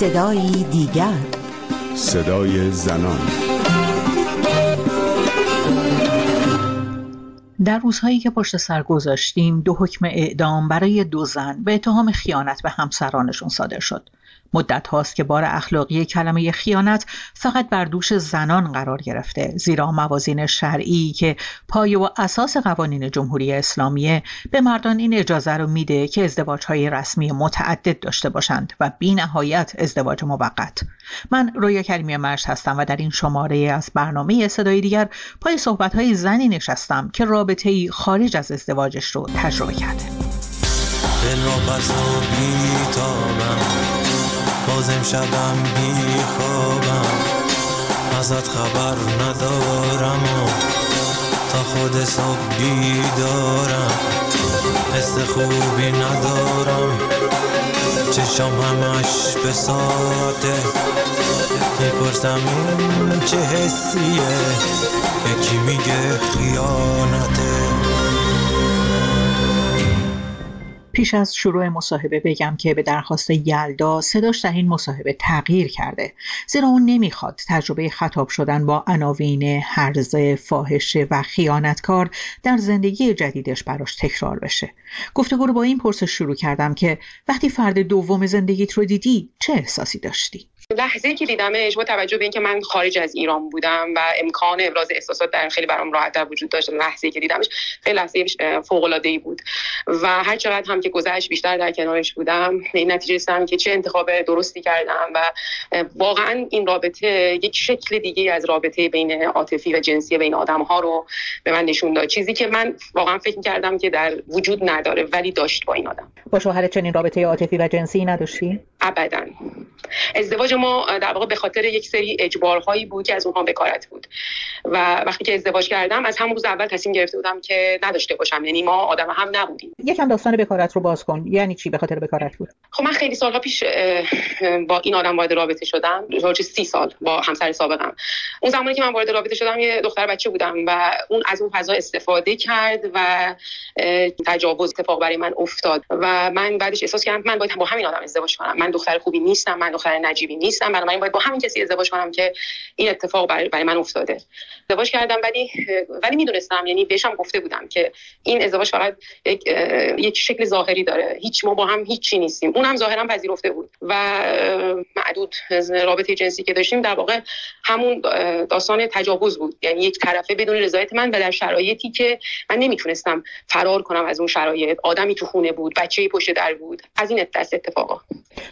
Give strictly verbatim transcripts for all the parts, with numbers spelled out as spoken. صدایی دیگر، صدای زنان. در روزهایی که پشت سر گذاشتیم، دو حکم اعدام برای دو زن به اتهام خیانت به همسرانشون صادر شد. مدت هاست که بار اخلاقی کلمه خیانت فقط بر دوش زنان قرار گرفته، زیرا موازین شرعی که پایه و اساس قوانین جمهوری اسلامیه به مردان این اجازه رو میده که ازدواج‌های رسمی متعدد داشته باشند و بی نهایت ازدواج موقت. من رویا کرمی مرشت هستم و در این شماره از برنامه صدای دیگر پای صحبت‌های زنی نشستم که رابطه‌ای خارج از ازدواجش رو تجربه کرده. بازم شبم بی خوابم، ازت خبر ندارم و تا خود صبح بیدارم. حس خوبی ندارم، چشم همش به ساعته، میپرسم این چه حسیه، یکی میگه خیانته. پیش از شروع مصاحبه بگم که به درخواست یلدا صداش در این مصاحبه تغییر کرده، زیرا اون نمیخواد تجربه خطاب شدن با عناوین هرزه، فاحشه و خیانتکار در زندگی جدیدش براش تکرار بشه. گفتگو رو با این پرسش شروع کردم که وقتی فرد دوم زندگیت رو دیدی چه احساسی داشتی؟ لحظه‌ای که دیدمش، با توجه به اینکه من خارج از ایران بودم و امکان ابراز احساسات در خیلی برام راحت‌تر وجود داشت، لحظه‌ای که دیدمش خیلی لحظه فوق‌العاده‌ای بود و هر چقدر هم که گذشت بیشتر در کنارش بودم، این نتیجه رسیدم که چه انتخاب درستی کردم و واقعاً این رابطه یک شکل دیگه از رابطه بین عاطفی و جنسی بین آدم‌ها رو به من نشون داد، چیزی که من واقعاً فکر می‌کردم که در وجود نداره ولی داشت با این آدم. با شوهرت چنین رابطه عاطفی و جنسی نداشتی؟ ابداً. ازدواج ما در واقع به خاطر یک سری اجبارهایی بود که از اونها بکارت بود و وقتی که ازدواج کردم از همون روز اول تصمیم گرفته بودم که نداشته باشم، یعنی ما آدم هم نبودیم. یکم داستان بکارت رو باز کن، یعنی چی به خاطر بکارت بود؟ خب من خیلی سالها پیش با این آدم وارد رابطه شدم، حدود سی سال با همسر سابقم. اون زمانی که من وارد رابطه شدم یه دختر بچه بودم و اون از اون فضا استفاده کرد و تجاوز اتفاق برای من افتاد و من بعدش احساس کردم من باید با همین آدم ازدواج کنم، من دختر خوبی نیستم، من دختر نجیبی نیستم، بنابراین باید با همین کسی ازدواج کنم که این اتفاق برای, برای من افتاده. ازدواج کردم ولی ولی میدونستم، یعنی بهشم گفته بودم که این ازدواج فقط یک یک شکل ظاهری داره، هیچ ما با هم هیچی نیستیم. اونم ظاهرا پذیرفته بود و معدود رابطه جنسی که داشتیم در واقع همون داستان تجاوز بود، یعنی یک طرفه بدون رضایت من و در شرایطی که من نمیتونستم فرار کنم از اون شرایط. آدمی تو خونه بود، بچه‌ای پشت در بود، از این دست اتفاقا.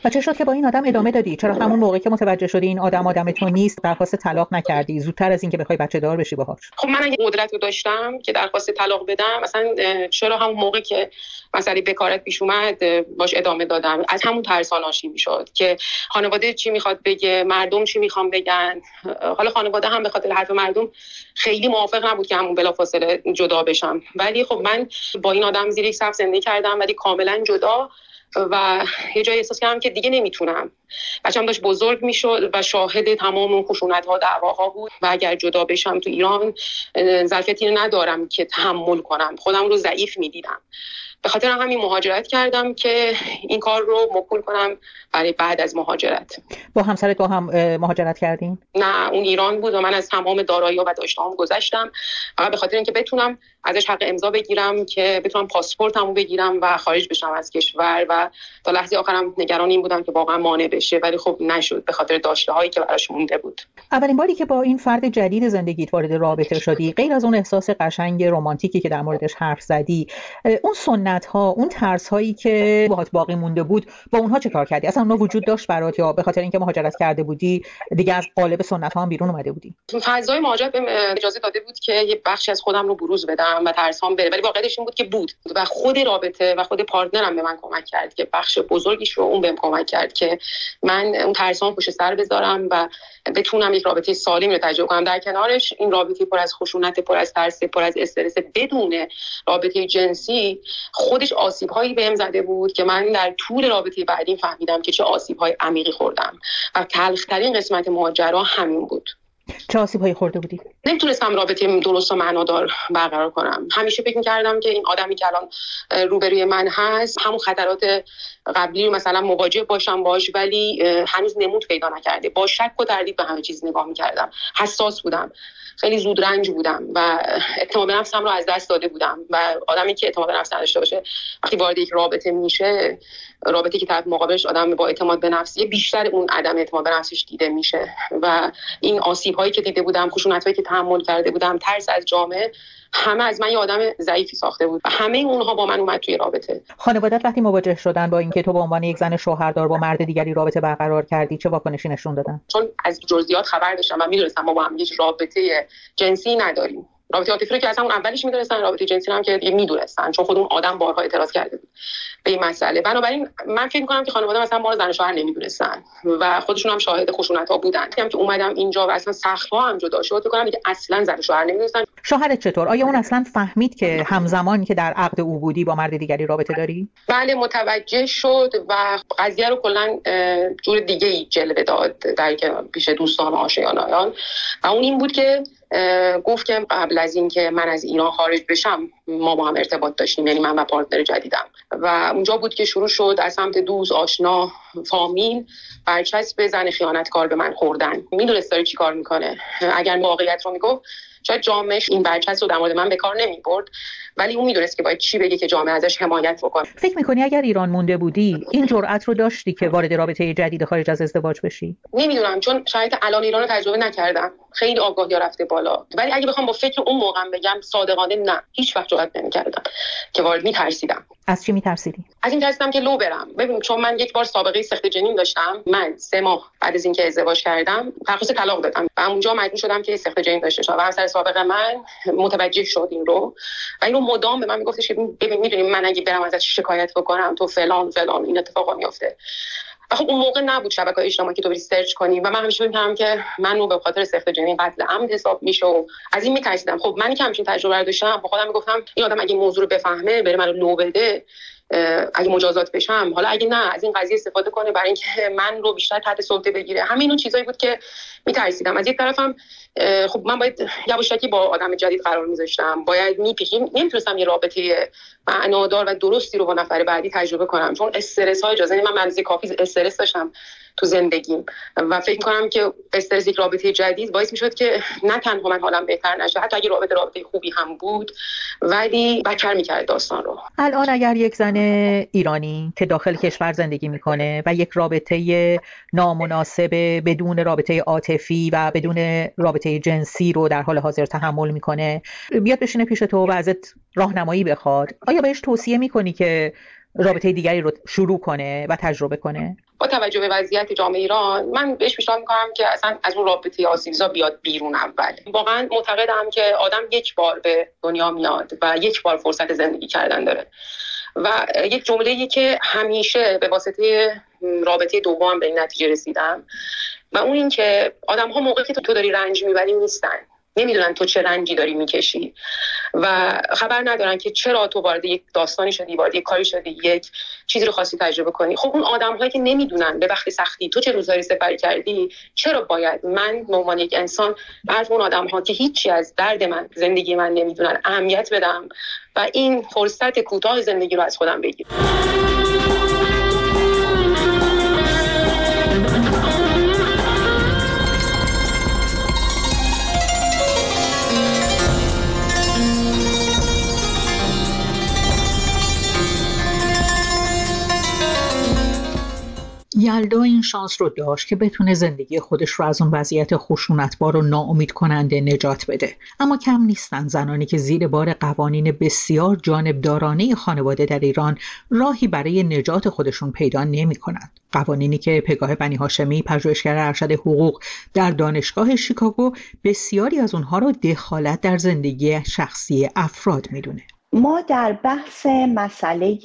و چه شد که با این آدم ادامه دادی؟ چرا همون موقعی که متوجه شدی این آدم آدم تو نیست درخواست طلاق نکردی زودتر از اینکه بخوای بچه دار بشی باهاش؟ خب من اگه قدرت رو داشتم که درخواست طلاق بدم، مثلا چرا همون موقع که مسئله بکارت پیش اومد باش ادامه دادم؟ از همون ترسان آشی میشد که خانواده چی میخواد بگه، مردم چی میخوان بگن. حالا خانواده هم به خاطر حرف مردم خیلی موافق نبود که همون بلافاصله جدا بشم، ولی خب من با این آدم زیر یک سقف زندگی کردم ولی کاملا جدا و یه جایی احساس کردم که دیگه نمیتونم. بچه‌م داشت بزرگ میشد و شاهد تمام اون خشونت‌ها، دعواها بود و اگر جدا بشم تو ایران ظرفیتی ندارم که تحمل کنم، خودم رو ضعیف میدیدم. به خاطر همین مهاجرت کردم که این کار رو موکول کنم برای بعد از مهاجرت. با همسرت با هم مهاجرت کردین؟ نه، اون ایران بود و من از تمام دارایی‌ها و داشته‌هام گذشتم فقط به خاطر اینکه بتونم ازش حق امضا بگیرم که بتونم پاسپورتمو بگیرم و خارج بشم از کشور و تا لحظه آخرم نگران این بودم که واقعا مانع بشه ولی خب نشد به خاطر داشته‌هایی که براش مونده بود. اولین باری که با این فرد جدید زندگیت وارد رابطه شدی، غیر از اون احساس قشنگ رمانتیکی که در موردش حرف زدی، اون سنت‌ها، اون ترس‌هایی که باهات باقی مونده بود، با اونها چه کار کردی؟ اصلا اونها وجود داشت برات یا به خاطر اینکه مهاجرت کرده بودی دیگه از قالب سنت‌ها هم بیرون اومده بودی؟ فضای مهاجرت بهم اجازه داده بود که یه بخشی از خودم رو بروز بدم و ترسام بره، ولی واقعیتش این بود که بود و خود رابطه و خود پارتنرم به من کمک کرد که بخش بزرگیش رو اون بهم کمک کرد که من اون ترسام پشت سر بذارم و بتونم یک رابطه سالم رو تجربه کنم. در کنارش این رابطه پر از خشونت، پر از ترس، پر از استرس بدون رابطه جنسی خودش آسیب‌هایی بهم زده بود که من در طول رابطه بعدی فهمیدم که چه آسیب‌های عمیقی خوردم و تلخ‌ترین قسمت ماجرا همین بود. چه آسیب‌هایی خورده بودید؟ نمیتونستم رابطه درست و معنادار برقرار کنم. همیشه فکر می‌کردم که این آدمی که الان روبروی من هست همون خطرات قبلی رو مثلا مواجه باشم باهاش، ولی هنوز نمود پیدا نکرده. با شک و تردید به همه چیز نگاه می‌کردم. حساس بودم. خیلی زود رنج بودم و اعتماد به نفسم رو از دست داده بودم و آدمی که اعتماد به نفس نداشته باشه وقتی وارد یک رابطه میشه، رابطه‌ای که طرف مقابلش آدم با اعتماد به نفسیه، بیشتر اون عدم اعتماد به نفسش دیده میشه و این آسیب‌هایی که دیده بودم، خشونت‌هایی که تحمل کرده بودم، ترس از جامعه، همه از من یه آدم ضعیفی ساخته بود و همه اونها با من اومد توی رابطه. خانواده‌ات وقتی مواجه شدن با اینکه تو به عنوان یک زن شوهردار با مرد دیگری رابطه برقرار کردی چه واکنشی نشون دادن؟ چون از جزئیات خبر داشتم و می‌دونستم ما با هم هیچ رابطه جنسی نداریم. رابطه عاطفی رو که از همون اولش می‌دونستن، رابطه جنسی هم که دیگه می‌دونستن چون خود اون آدم بارها اعتراض کرده بود به این مسئله. بنابراین من فکر می‌کنم که خانواده مثلا ما رو زن شوهر نمی‌دونستن و خودشون هم شاهد خشونت‌ها بودن. میگم که اومدم اینجا و اصلا سخت‌ها هم جدا شد، می‌گم دیگه اصلا زن شوهر نمی‌دونستن. شوهرت چطور؟ آیا اون اصلا فهمید که همزمان که در عقد او بودی با مرد دیگری رابطه داری؟ بله، متوجه شد و قضیه رو کلاً جور دیگه‌ای جلوه داد در که پیش دوستان و آشنایان. و اون این بود که گفت که قبل از این که من از ایران خارج بشم ما با هم ارتباط داشتیم، یعنی من و پارتنر جدیدم و اونجا بود که شروع شد از سمت دوست، آشنا، فامیل برچسب زن خیانتکار به من خوردن. میدونست داره چی کار میکنه. اگر واقعیت رو میگفت شاید جامعهش این برچسب رو در مورد من به کار نمیبرد، ولی اون میدونست که باید چی بگه که جامعه ازش حمایت بکنه. فکر میکنی اگر ایران مونده بودی این جرأت رو داشتی که وارد رابطه جدید خارج از ازدواج بشی؟ نمیدونم، چون شاید الان ایران رو تجربه نکردم، خیلی آگاهی رفته بالا، ولی اگه بخوام با فکر اون موقعم بگم صادقانه نه، هیچ وقت جرأت نمی‌کردم که وارد. میترسیدم. از چی میترسیدی؟ از این ترسیدم که لو برم. ببین چون من یک بار سابقه سخت جنین داشتم. من سه ماه بعد از اینکه ازدواج کردم درخواست طلاق دادم و اونجا مجبور شدم که سخت جنین داشته شدم و همسر سابق من متوجه شد این رو و اینو مدام به من میگفتش که ببین میدونی من اگه برم ازت شکایت بکنم تو فلان فلان این اتفاقا میفته. و خب اون موقع نبود شبکه‌های اجتماعی که تو بری سرچ کنی و من همیشه میگم که منو به خاطر سخت جنین قتل عمد حساب میشه و از این میترسیدم. خب من که همچین تجربه داشتم با خودم میگفتم این آدم اگه موضوع رو بفهمه بره منو لو بده، اگه مجازات بشم، حالا اگه نه از این قضیه استفاده کنه برای اینکه من رو بیشتر تحت سلطه بگیره. همین اون چیزایی بود که میترسیدم. از یک طرفم خب من باید یواشکی با آدم جدید قرار میذاشتم، باید میپیچیدم، نمیتونستم یه رابطه معنادار و درستی رو با نفر بعدی تجربه کنم چون استرس ها اجازه نمیداد. من منزه کافی استرس داشتم تو زندگیم و فکر می‌کنم که استرس یک رابطه جدید باعث میشد که نه تنها من حالم بهتر نشه، حتی اگه رابطه رابطه خوبی هم بود، ولی بکر می‌کرد داستان رو. الان اگر یک زن ایرانی که داخل کشور زندگی میکنه و یک رابطه نامناسب بدون رابطه عاطفی و بدون رابطه جنسی رو در حال حاضر تحمل میکنه بیاد بشینه پیش تو و ازت راهنمایی بخواد، آیا بهش توصیه میکنی که رابطه دیگری رو شروع کنه و تجربه کنه؟ با توجه به وضعیت جامعه ایران من بهش پیشنهاد می‌کنم که اصلا از اون رابطه آسیب‌زا بیاد بیرون اول. واقعا معتقدم که آدم یک بار به دنیا میاد و یک بار فرصت زندگی کردن داره و یک جمله‌ای که همیشه به واسطه رابطه دوم به این نتیجه رسیدم و اون این که آدم‌ها موقعی که تو داری رنج می‌بری نیستن، نمیدونن تو چه رنجی داری میکشی و خبر ندارن که چرا تو وارد یک داستانی شدی، وارد یک کاری شدی، یک چیزی رو خواستی تجربه کنی. خب اون آدم‌هایی که نمیدونن به وقت سختی تو چه روزایی سپری کردی، چرا باید من به عنوان یک انسان بعض اون آدم‌ها که هیچی از درد من، زندگی من نمیدونن اهمیت بدم و این فرصت کوتاه زندگی رو از خودم بگیرم؟ یلدا این شانس رو داشت که بتونه زندگی خودش رو از اون وضعیت خشونتبار و ناامید کننده نجات بده. اما کم نیستن زنانی که زیر بار قوانین بسیار جانبدارانه خانواده در ایران راهی برای نجات خودشون پیدا نمی‌کنند. قوانینی که پگاه بنی هاشمی پژوهشگر ارشد حقوق در دانشگاه شیکاگو بسیاری از اونها رو دخالت در زندگی شخصی افراد می‌دونه. ما در بحث مسئله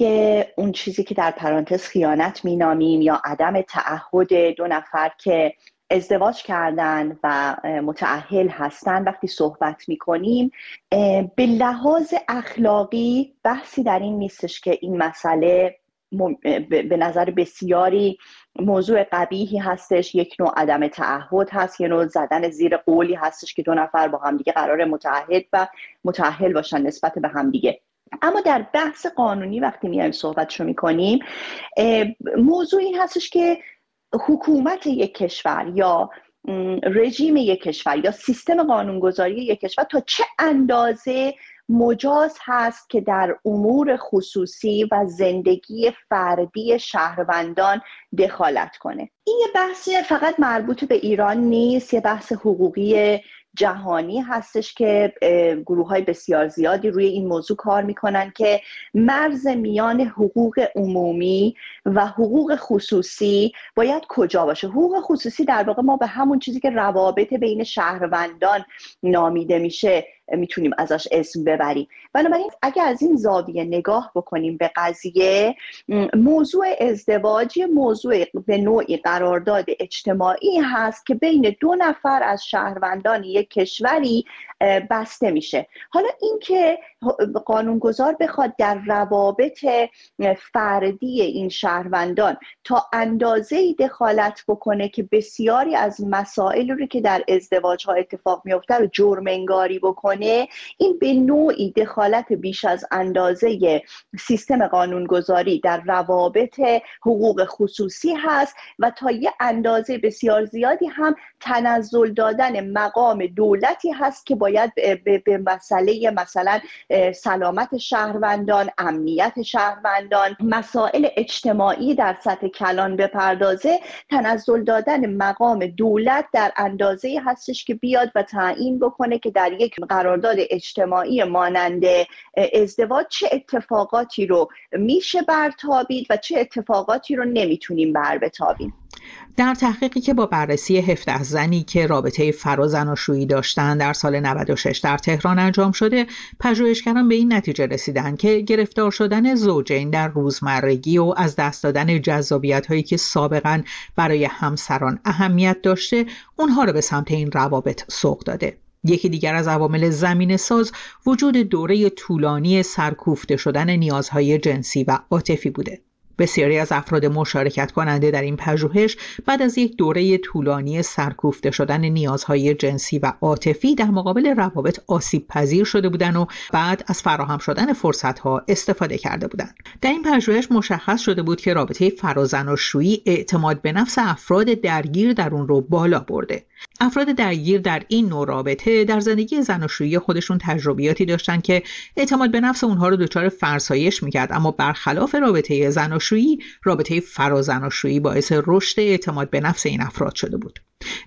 اون چیزی که در پرانتز خیانت مینامیم یا عدم تعهد دو نفر که ازدواج کردن و متأهل هستن وقتی صحبت میکنیم، به لحاظ اخلاقی بحثی در این نیستش که این مسئله به نظر بسیاری موضوع قبیحی هستش، یک نوع عدم تعهد هست، یک نوع زدن زیر قولی هستش که دو نفر با همدیگه قرار متعهد و متأهل باشن نسبت به همدیگه. اما در بحث قانونی وقتی میایم صحبتشو میکنیم، موضوع این هستش که حکومت یک کشور یا رژیم یک کشور یا سیستم قانونگذاری یک کشور تا چه اندازه مجاز هست که در امور خصوصی و زندگی فردی شهروندان دخالت کنه. این یه بحث فقط مربوط به ایران نیست، یه بحث حقوقی جهانی هستش که گروه‌های بسیار زیادی روی این موضوع کار می‌کنن که مرز میان حقوق عمومی و حقوق خصوصی باید کجا باشه. حقوق خصوصی در واقع ما به همون چیزی که روابط بین شهروندان نامیده میشه میتونیم ازش اسم ببریم. بنابراین اگه از این زاویه نگاه بکنیم به قضیه، موضوع ازدواجی موضوع به نوعی قرارداد اجتماعی هست که بین دو نفر از شهروندان یک کشوری بسته میشه. حالا اینکه قانونگذار بخواد در روابط فردی این شهروندان تا اندازه‌ای دخالت بکنه که بسیاری از مسائل رو که در ازدواج‌ها اتفاق میفته رو جرم انگاری بکنه، این به نوعی دخالت بیش از اندازه سیستم قانونگذاری در روابط حقوق خصوصی هست و تا یه اندازه بسیار زیادی هم تنزل دادن مقام دولتی هست که باید به مسئله مثلا سلامت شهروندان، امنیت شهروندان، مسائل اجتماعی در سطح کلان بپردازه. تنزل دادن مقام دولت در اندازه‌ای هستش که بیاد و تعیین بکنه که در یک قرارداد اجتماعی مانند ازدواج چه اتفاقاتی رو میشه برتابید و چه اتفاقاتی رو نمیتونیم بر بتابیم. در تحقیقی که با بررسی هفده زنی که رابطه فرازناشویی داشتند در سال نود و شش در تهران انجام شده، پژوهشگران به این نتیجه رسیدند که گرفتار شدن زوجین در روزمرگی و از دست دادن جذابیت‌هایی که سابقاً برای همسران اهمیت داشته، اونها رو به سمت این روابط سوق داده. یکی دیگر از عوامل زمینه ساز وجود دوره طولانی سرکوفته شدن نیازهای جنسی و عاطفی بوده. بسیاری از افراد مشارکت کننده در این پژوهش بعد از یک دوره طولانی سرکوفته شدن نیازهای جنسی و عاطفی در مقابل روابط آسیب پذیر شده بودند و بعد از فراهم شدن فرصت‌ها استفاده کرده بودند. در این پژوهش مشخص شده بود که رابطه فرازناشویی اعتماد به نفس افراد درگیر در اون رو بالا برده. افراد درگیر در این نوع رابطه در زندگی زناشویی خودشون تجربیاتی داشتن که اعتماد به نفس اونها رو دچار فرسایش می‌کرد، اما برخلاف رابطه زناشویی، رابطه فرازناشویی باعث رشد اعتماد به نفس این افراد شده بود.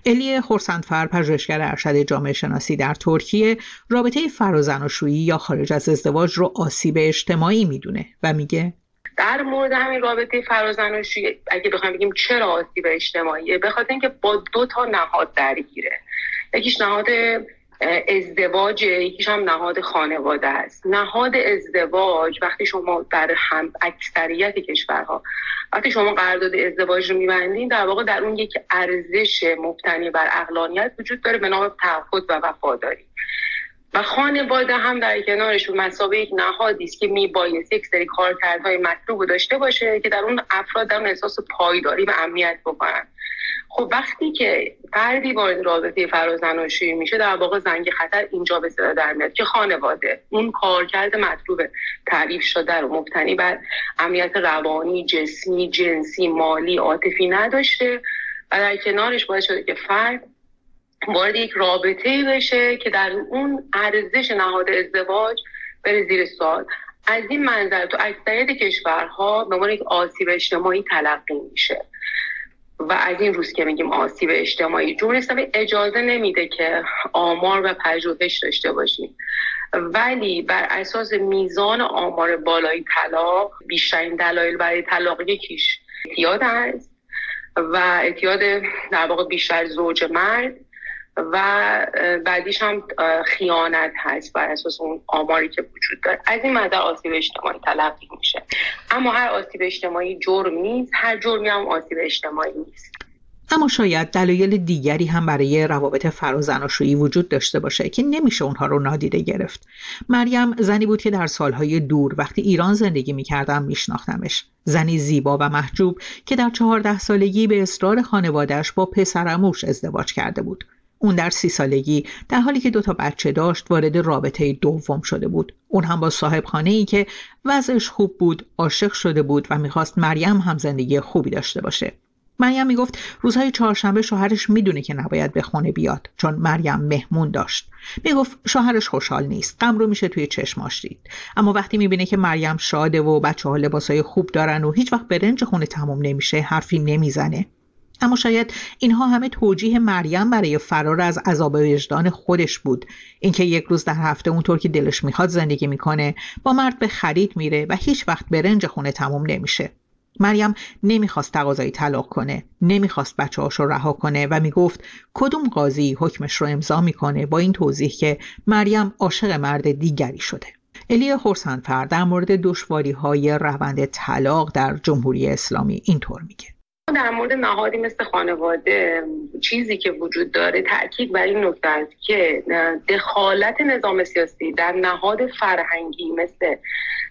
الیه خورسندفر، پژوهشگر ارشد جامعه شناسی در ترکیه، رابطه فرازناشویی یا خارج از ازدواج رو آسیب اجتماعی میدونه و میگه در مورد همین رابطه فرازناشویی اگه بخوام بگیم چرا آسیب اجتماعیه، به خاطر اینکه با دو تا نهاد درگیره. یکیش نهاد ازدواج، یکیش هم نهاد خانواده است. نهاد ازدواج وقتی شما در هم اکثریت کشورها وقتی شما قرارداد ازدواج رو می‌بندین، در واقع در اون یک ارزش مبتنی بر عقلانیت وجود داره به نام تعهد و وفاداری. و خانواده هم در کنارش به مسابقه یک نهادی است که میبایست یک سری کارکردهای مطلوب رو داشته باشه که در اون افراد در اون احساس پایداری و امنیت بکنن. خب وقتی که فردی وارد رابطه فرازناشویی میشه، در واقع زنگ خطر اینجا به صدا در میاد که خانواده اون کارکرد مطلوب تعریف شده رو مبتنی بر امنیت روانی، جسمی، جنسی، مالی، عاطفی نداشته و در کنارش باعث شده که فرد وارد یک رابطه‌ای بشه که در اون ارزش نهاد ازدواج بره زیر سوال. از این منظر تو اکثریت کشورها به عنوان یک آسیب اجتماعی تلقی میشه و از این روز که میگیم آسیب اجتماعی، جمهوری اسلامی اجازه نمیده که آمار و پژوهش داشته باشیم، ولی بر اساس میزان آمار بالای طلاق، بیشترین دلایل برای طلاق یکیش اعتیاد است و اعتیاد در واقع بیشتر زوج مرد و بعدیش هم خیانت هست بر اساس اون آماری که وجود داره. از این مدار آسیب اجتماعی تلقی میشه. اما هر آسیب اجتماعی جرم نیست، هر جرمی هم آسیب اجتماعی نیست. اما شاید دلایل دیگری هم برای روابط فرازناشویی وجود داشته باشه که نمیشه اونها رو نادیده گرفت. مریم زنی بود که در سالهای دور وقتی ایران زندگی می‌کردم میشناختمش. زنی زیبا و محجوب که در چهارده سالگی به اصرار خانواده‌اش با پسرعموش ازدواج کرده بود. اون در سی سالگی در حالی که دو تا بچه داشت وارد رابطه دوم شده بود. اون هم با صاحبخانه‌ای که وضعش خوب بود، عاشق شده بود و می‌خواست مریم هم زندگی خوبی داشته باشه. مریم میگفت روزهای چهارشنبه شوهرش میدونه که نباید به خونه بیاد چون مریم مهمون داشت. میگفت شوهرش خوشحال نیست، غم رو میشه توی چشماش دید. اما وقتی میبینه که مریم شاده و بچه‌ها لباسای خوب دارن و هیچ وقت برنج خونه تموم نمیشه، حرفی نمیزنه. اما شاید اینها همه توجیه مریم برای فرار از عذاب وجدان خودش بود. اینکه یک روز در هفته اونطور که دلش میخواد زندگی میکنه، با مرد به خرید میره و هیچ وقت برنج خونه تموم نمیشه. مریم نمیخواست تقاضای طلاق کنه، نمیخواست بچه‌هاش رو رها کنه و میگفت کدوم قاضی حکمش رو امضا میکنه، با این توضیح که مریم عاشق مرد دیگری شده. الیه خورسندفر در مورد دشواری‌های روند طلاق در جمهوری اسلامی اینطور میگه: در مورد مقادی مثل خانواده چیزی که وجود داره تأکید بر این نکته است که دخالت نظام سیاسی در نهاد فرهنگی مثل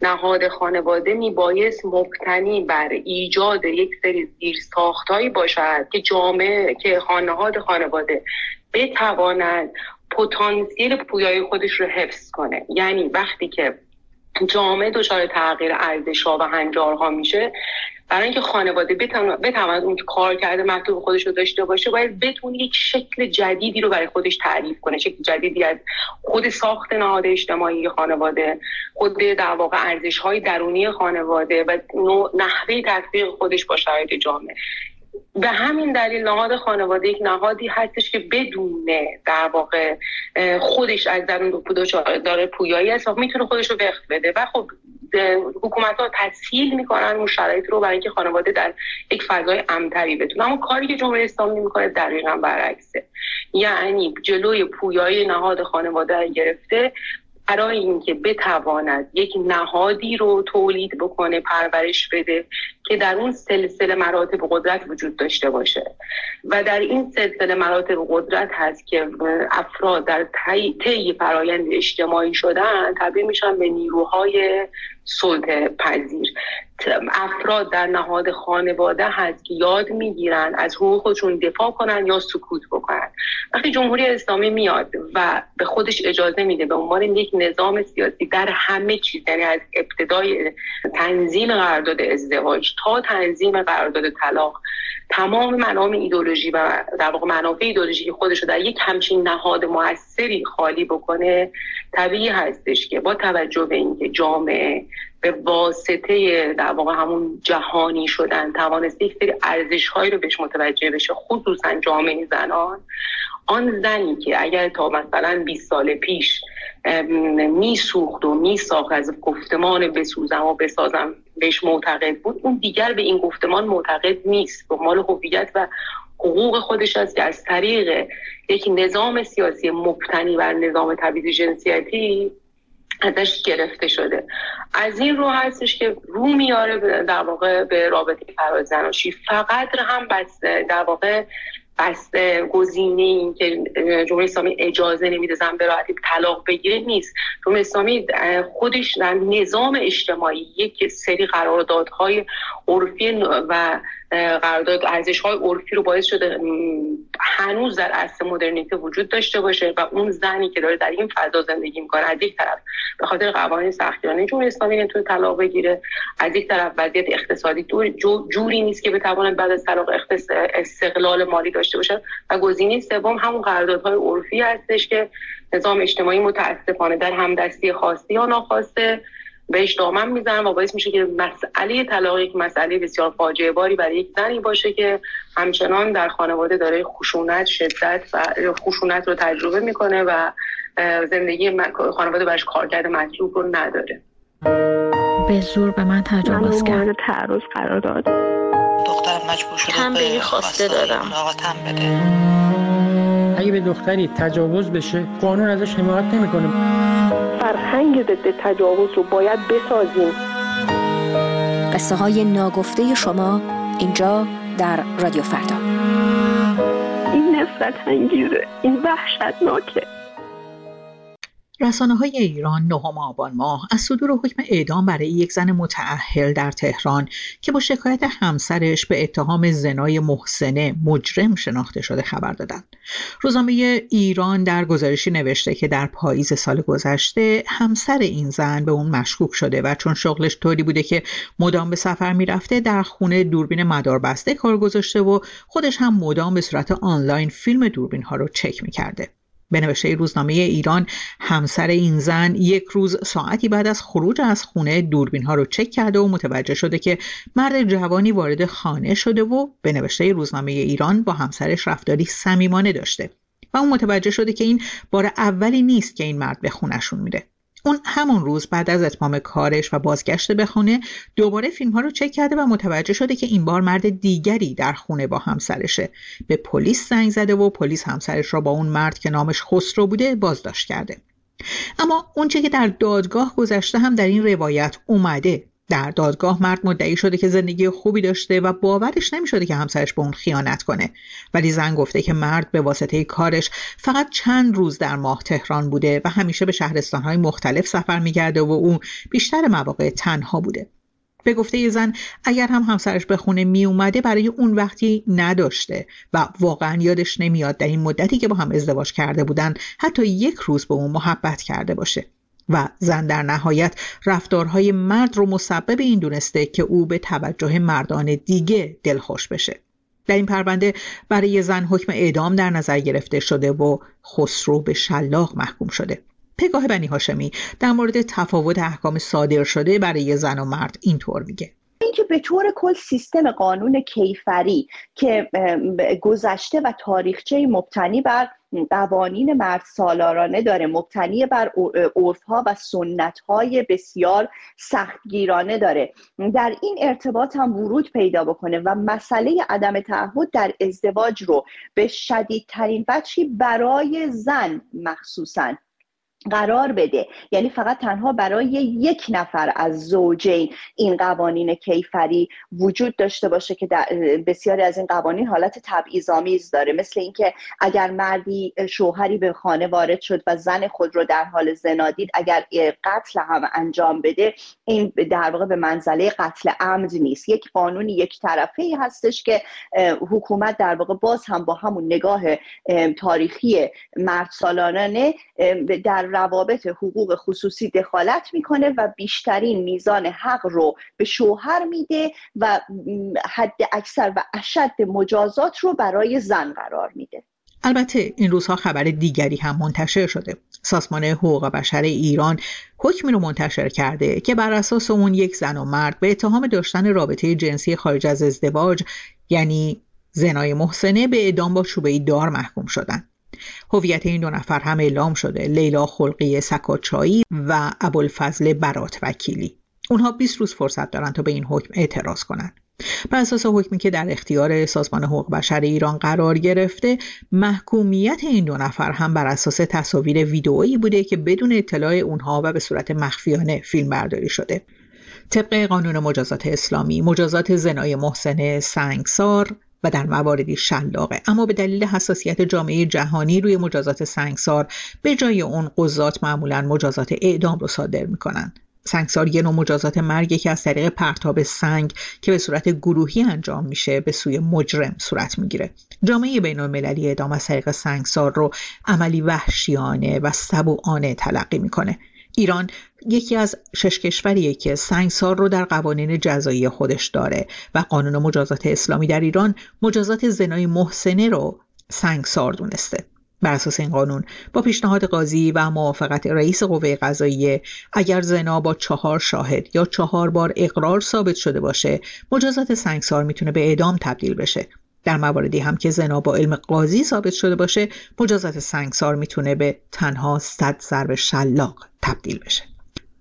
نهاد خانواده میبایست مبتنی بر ایجاد یک سری زیرساخت‌هایی باشد که جامعه که نهاد خانواده بتواند پتانسیل پویایی خودش رو حفظ کنه. یعنی وقتی که جامعه دچار تغییر ارزش‌ها و هنجارها میشه، برای اینکه خانواده بتواند اون که کار کرده مطلوب خودش رو داشته باشه، باید بتونه یک شکل جدیدی رو برای خودش تعریف کنه، شکل جدیدی از خود ساخت نهاد اجتماعی خانواده، خود در واقع ارزش‌های درونی خانواده و نحوه تطبیق خودش با شرایط جامعه. به همین دلیل نهاد خانواده یک نهادی هستش که بدون در واقع خودش از درون داره پویایی است و میتونه خودش رو وقت بده و خب حکومت ها تسهیل میکنن اون شرایط رو برای اینکه خانواده در یک فضای امن‌تری بتونه. اما کاری که جمهوری اسلامی میکنه دقیقاً برعکسه، یعنی جلوی پویایی نهاد خانواده رو گرفته برای اینکه بتواند یک نهادی رو تولید بکنه، پرورش بده که در اون سلسله مراتب قدرت وجود داشته باشه و در این سلسله مراتب قدرت هست که افراد در طی فرآیند اجتماعی شدن تبدیل میشن به نیروهای سلطه پذیر. افراد در نهاد خانواده هست که یاد میگیرن از حقوق خودشون دفاع کنن یا سکوت بکنن. وقتی جمهوری اسلامی میاد و به خودش اجازه میده به عنوان یک نظام سیاسی در همه چیز، یعنی از ابتدای تنظیم قرارداد ازدواج تا تنظیم قرارداد طلاق، تمام منابع ایدئولوژی و در واقع منابع ایدئولوژی خودش رو در یک همچین نهاد موثری خالی بکنه، طبیعی هستش که با توجه به اینکه جامعه به واسطه در واقع همون جهانی شدن توانسته یک سری ارزش‌هایی رو بهش متوجه بشه، خصوصا جامعه زنان، آن زنی که اگر تا مثلا بیست سال پیش میسوخت و میساخت از گفتمان بسوزم و بسازم بهش معتقد بود، اون دیگر به این گفتمان معتقد نیست. به مال هویت و حقوق خودش است که از طریق یک نظام سیاسی مبتنی بر نظام تبعیض جنسیتی ازش گرفته شده. از این رو هستش که رو میاره در واقع به رابطه فرازناشویی. فقط هم بس در واقع بس گزینه این که جمهوری اسلامی اجازه نمیده زن به راحتی طلاق بگیره نیست. جمهوری اسلامی خودش در نظام اجتماعی یک سری قراردادهای عرفی و قرارداد ارزش‌های عرفی رو باعث شده هنوز در عصر مدرنیته وجود داشته باشه و اون زنی که داره در این فضا زندگی میکنه از یک طرف به خاطر قوانین سختگیرانه جمهوری اسلامی نمیتونه طلاق بگیره، از یک طرف وضعیت اقتصادی جو جوری نیست که بتونه بعد از طلاق استقلال مالی داشته باشه و گزینه سوم همون قراردادهای عرفی هستش که نظام اجتماعی متأسفانه در همدستی خاصی یا ناخواسته بهش دامن میزنن و باعث میشه که مسئله طلاق یک مسئله بسیار فاجعه باری برای یک زنی باشه که همچنان در خانواده داره خشونت شدت و خشونت رو تجربه میکنه و زندگی خانواده برش کارکرد مطلوب رو نداره. به زور به من تجاوز کرد، من تعرض قرار داد، دخترم مجبور شد هم به خواسته دارم لاغتم بده. اگه به دختری تجاوز بشه قانون ازش حمایت نمیکنه. فرهنگ ضد تجاوز رو باید بسازیم. قصه های ناگفته شما اینجا در رادیو فردا. نفرت انگیزه، این وحشتناکه. رسانه‌های ایران نهم آبان ماه از صدور حکم اعدام برای یک زن متأهل در تهران که با شکایت همسرش به اتهام زنای محسنه مجرم شناخته شده خبر دادند. روزنامه ایران در گزارشی نوشته که در پاییز سال گذشته همسر این زن به اون مشکوک شده و چون شغلش طوری بوده که مدام به سفر میرفته، در خونه دوربین مداربسته کار گذاشته و خودش هم مدام به صورت آنلاین فیلم دوربین‌ها رو چک می‌کرده. به نوشته روزنامه ایران، همسر این زن یک روز ساعتی بعد از خروج از خونه دوربین ها رو چک کرده و متوجه شده که مرد جوانی وارد خانه شده و به نوشته روزنامه ایران با همسرش رفتاری صمیمانه داشته و اون متوجه شده که این بار اولی نیست که این مرد به خونه‌شون میره. اون همون روز بعد از اتمام کارش و بازگشت به خونه دوباره فیلم ها رو چک کرده و متوجه شده که این بار مرد دیگری در خونه با همسرشه. به پلیس زنگ زده و پلیس همسرش را با اون مرد که نامش خسرو بوده بازداشت کرده. اما اون چه که در دادگاه گذشته هم در این روایت اومده. در دادگاه مرد مدعی شده که زندگی خوبی داشته و باورش نمی‌شده که همسرش به اون خیانت کنه، ولی زن گفته که مرد به واسطه کارش فقط چند روز در ماه تهران بوده و همیشه به شهرستان‌های مختلف سفر می‌کرده و اون بیشتر مواقع تنها بوده. به گفته زن اگر هم همسرش به خونه می اومده برای اون وقتی نداشته و واقعا یادش نمیاد در این مدتی که با هم ازدواج کرده بودن حتی یک روز به اون محبت کرده باشه. و زن در نهایت رفتارهای مرد رو مسبب این دونسته که او به توجه مردان دیگه دلخوش بشه. در این پرونده برای زن حکم اعدام در نظر گرفته شده و خسرو به شلاق محکوم شده. پگاه بنی هاشمی در مورد تفاوت احکام صادر شده برای زن و مرد اینطور میگه. اینکه به طور کل سیستم قانون کیفری که گذشته و تاریخچه مبتنی بر قوانین مرد سالارانه داره، مبتنی بر عرف‌ها و سنت‌های بسیار سختگیرانه داره، در این ارتباط هم ورود پیدا بکنه و مسئله عدم تعهد در ازدواج رو به شدیدترین وجهی برای زن مخصوصاً قرار بده. یعنی فقط تنها برای یک نفر از زوجین این قوانین کیفری وجود داشته باشه که بسیاری از این قوانین حالت تبعیض‌آمیز داره، مثل اینکه اگر مردی شوهری به خانه وارد شد و زن خود رو در حال زنا دید، اگر قتل هم انجام بده این در واقع به منزله قتل عمد نیست. یک قانون یک طرفه‌ای هستش که حکومت در واقع باز هم با همون نگاه تاریخی مردسالارانه در روابط حقوق خصوصی دخالت میکنه و بیشترین میزان حق رو به شوهر میده و حد اکثر و اشد مجازات رو برای زن قرار میده. البته این روزها خبر دیگری هم منتشر شده. سازمان حقوق بشر ایران حکمی رو منتشر کرده که بر اساس اون یک زن و مرد به اتهام داشتن رابطه جنسی خارج از ازدواج، یعنی زنای محسنه، به اعدام با چوبه دار محکوم شدند. هویت این دو نفر هم اعلام شده، لیلا خلقی سکاچایی و ابوالفضل برات وکیلی. اونها بیست روز فرصت دارن تا به این حکم اعتراض کنن. بر اساس حکمی که در اختیار سازمان حقوق بشر ایران قرار گرفته، محکومیت این دو نفر هم بر اساس تصاویر ویدئویی بوده که بدون اطلاع اونها و به صورت مخفیانه فیلم برداری شده. طبق قانون مجازات اسلامی، مجازات زنای محسنه سنگسار و در مواردی شلاقه، اما به دلیل حساسیت جامعه جهانی روی مجازات سنگسار به جای اون قضات معمولاً مجازات اعدام رو صادر میکنن. سنگسار یه نوع مجازات مرگه که از طریق پرتاب سنگ که به صورت گروهی انجام میشه به سوی مجرم صورت میگیره. جامعه بین‌المللی اعدام از طریق سنگسار رو عملی وحشیانه و سبوعانه تلقی میکنه. ایران یکی از شش کشوریه که سنگسار رو در قوانین جزایی خودش داره و قانون مجازات اسلامی در ایران مجازات زنای محسنه رو سنگسار دونسته. بر اساس این قانون با پیشنهاد قاضی و موافقت رئیس قوه قضاییه، اگر زنا با چهار شاهد یا چهار بار اقرار ثابت شده باشه، مجازات سنگسار میتونه به اعدام تبدیل بشه. در مواردی هم که زنا با علم قاضی ثابت شده باشه، مجازات سنگسار میتونه به تنها صد ضرب شلاق تبدیل بشه.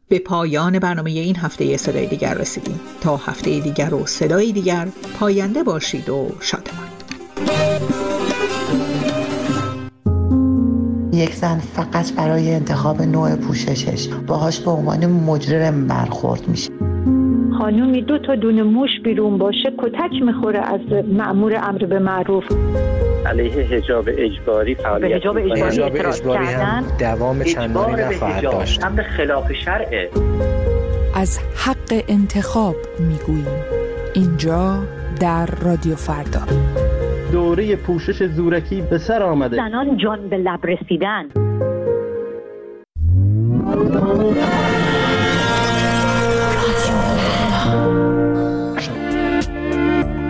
به پایان برنامه این هفته صدای دیگر رسیدیم. تا هفته دیگر و صدای دیگر، پاینده باشید و شادمان. یک زن فقط برای انتخاب نوع پوششش باهاش به عنوان مجرم برخورد میشه. خانومی دو تا دونه موش بیرون باشه کتک میخوره از مأمور امر به معروف. علیه حجاب اجباری فعالیت حجاب اجباری اجباری هم دوام چندانی نفر داشت. امر خلاف شرعه. از حق انتخاب میگوییم اینجا در رادیو فردا. دوره پوشش زورکی به سر آمده. زنان جان به لب رسیدن.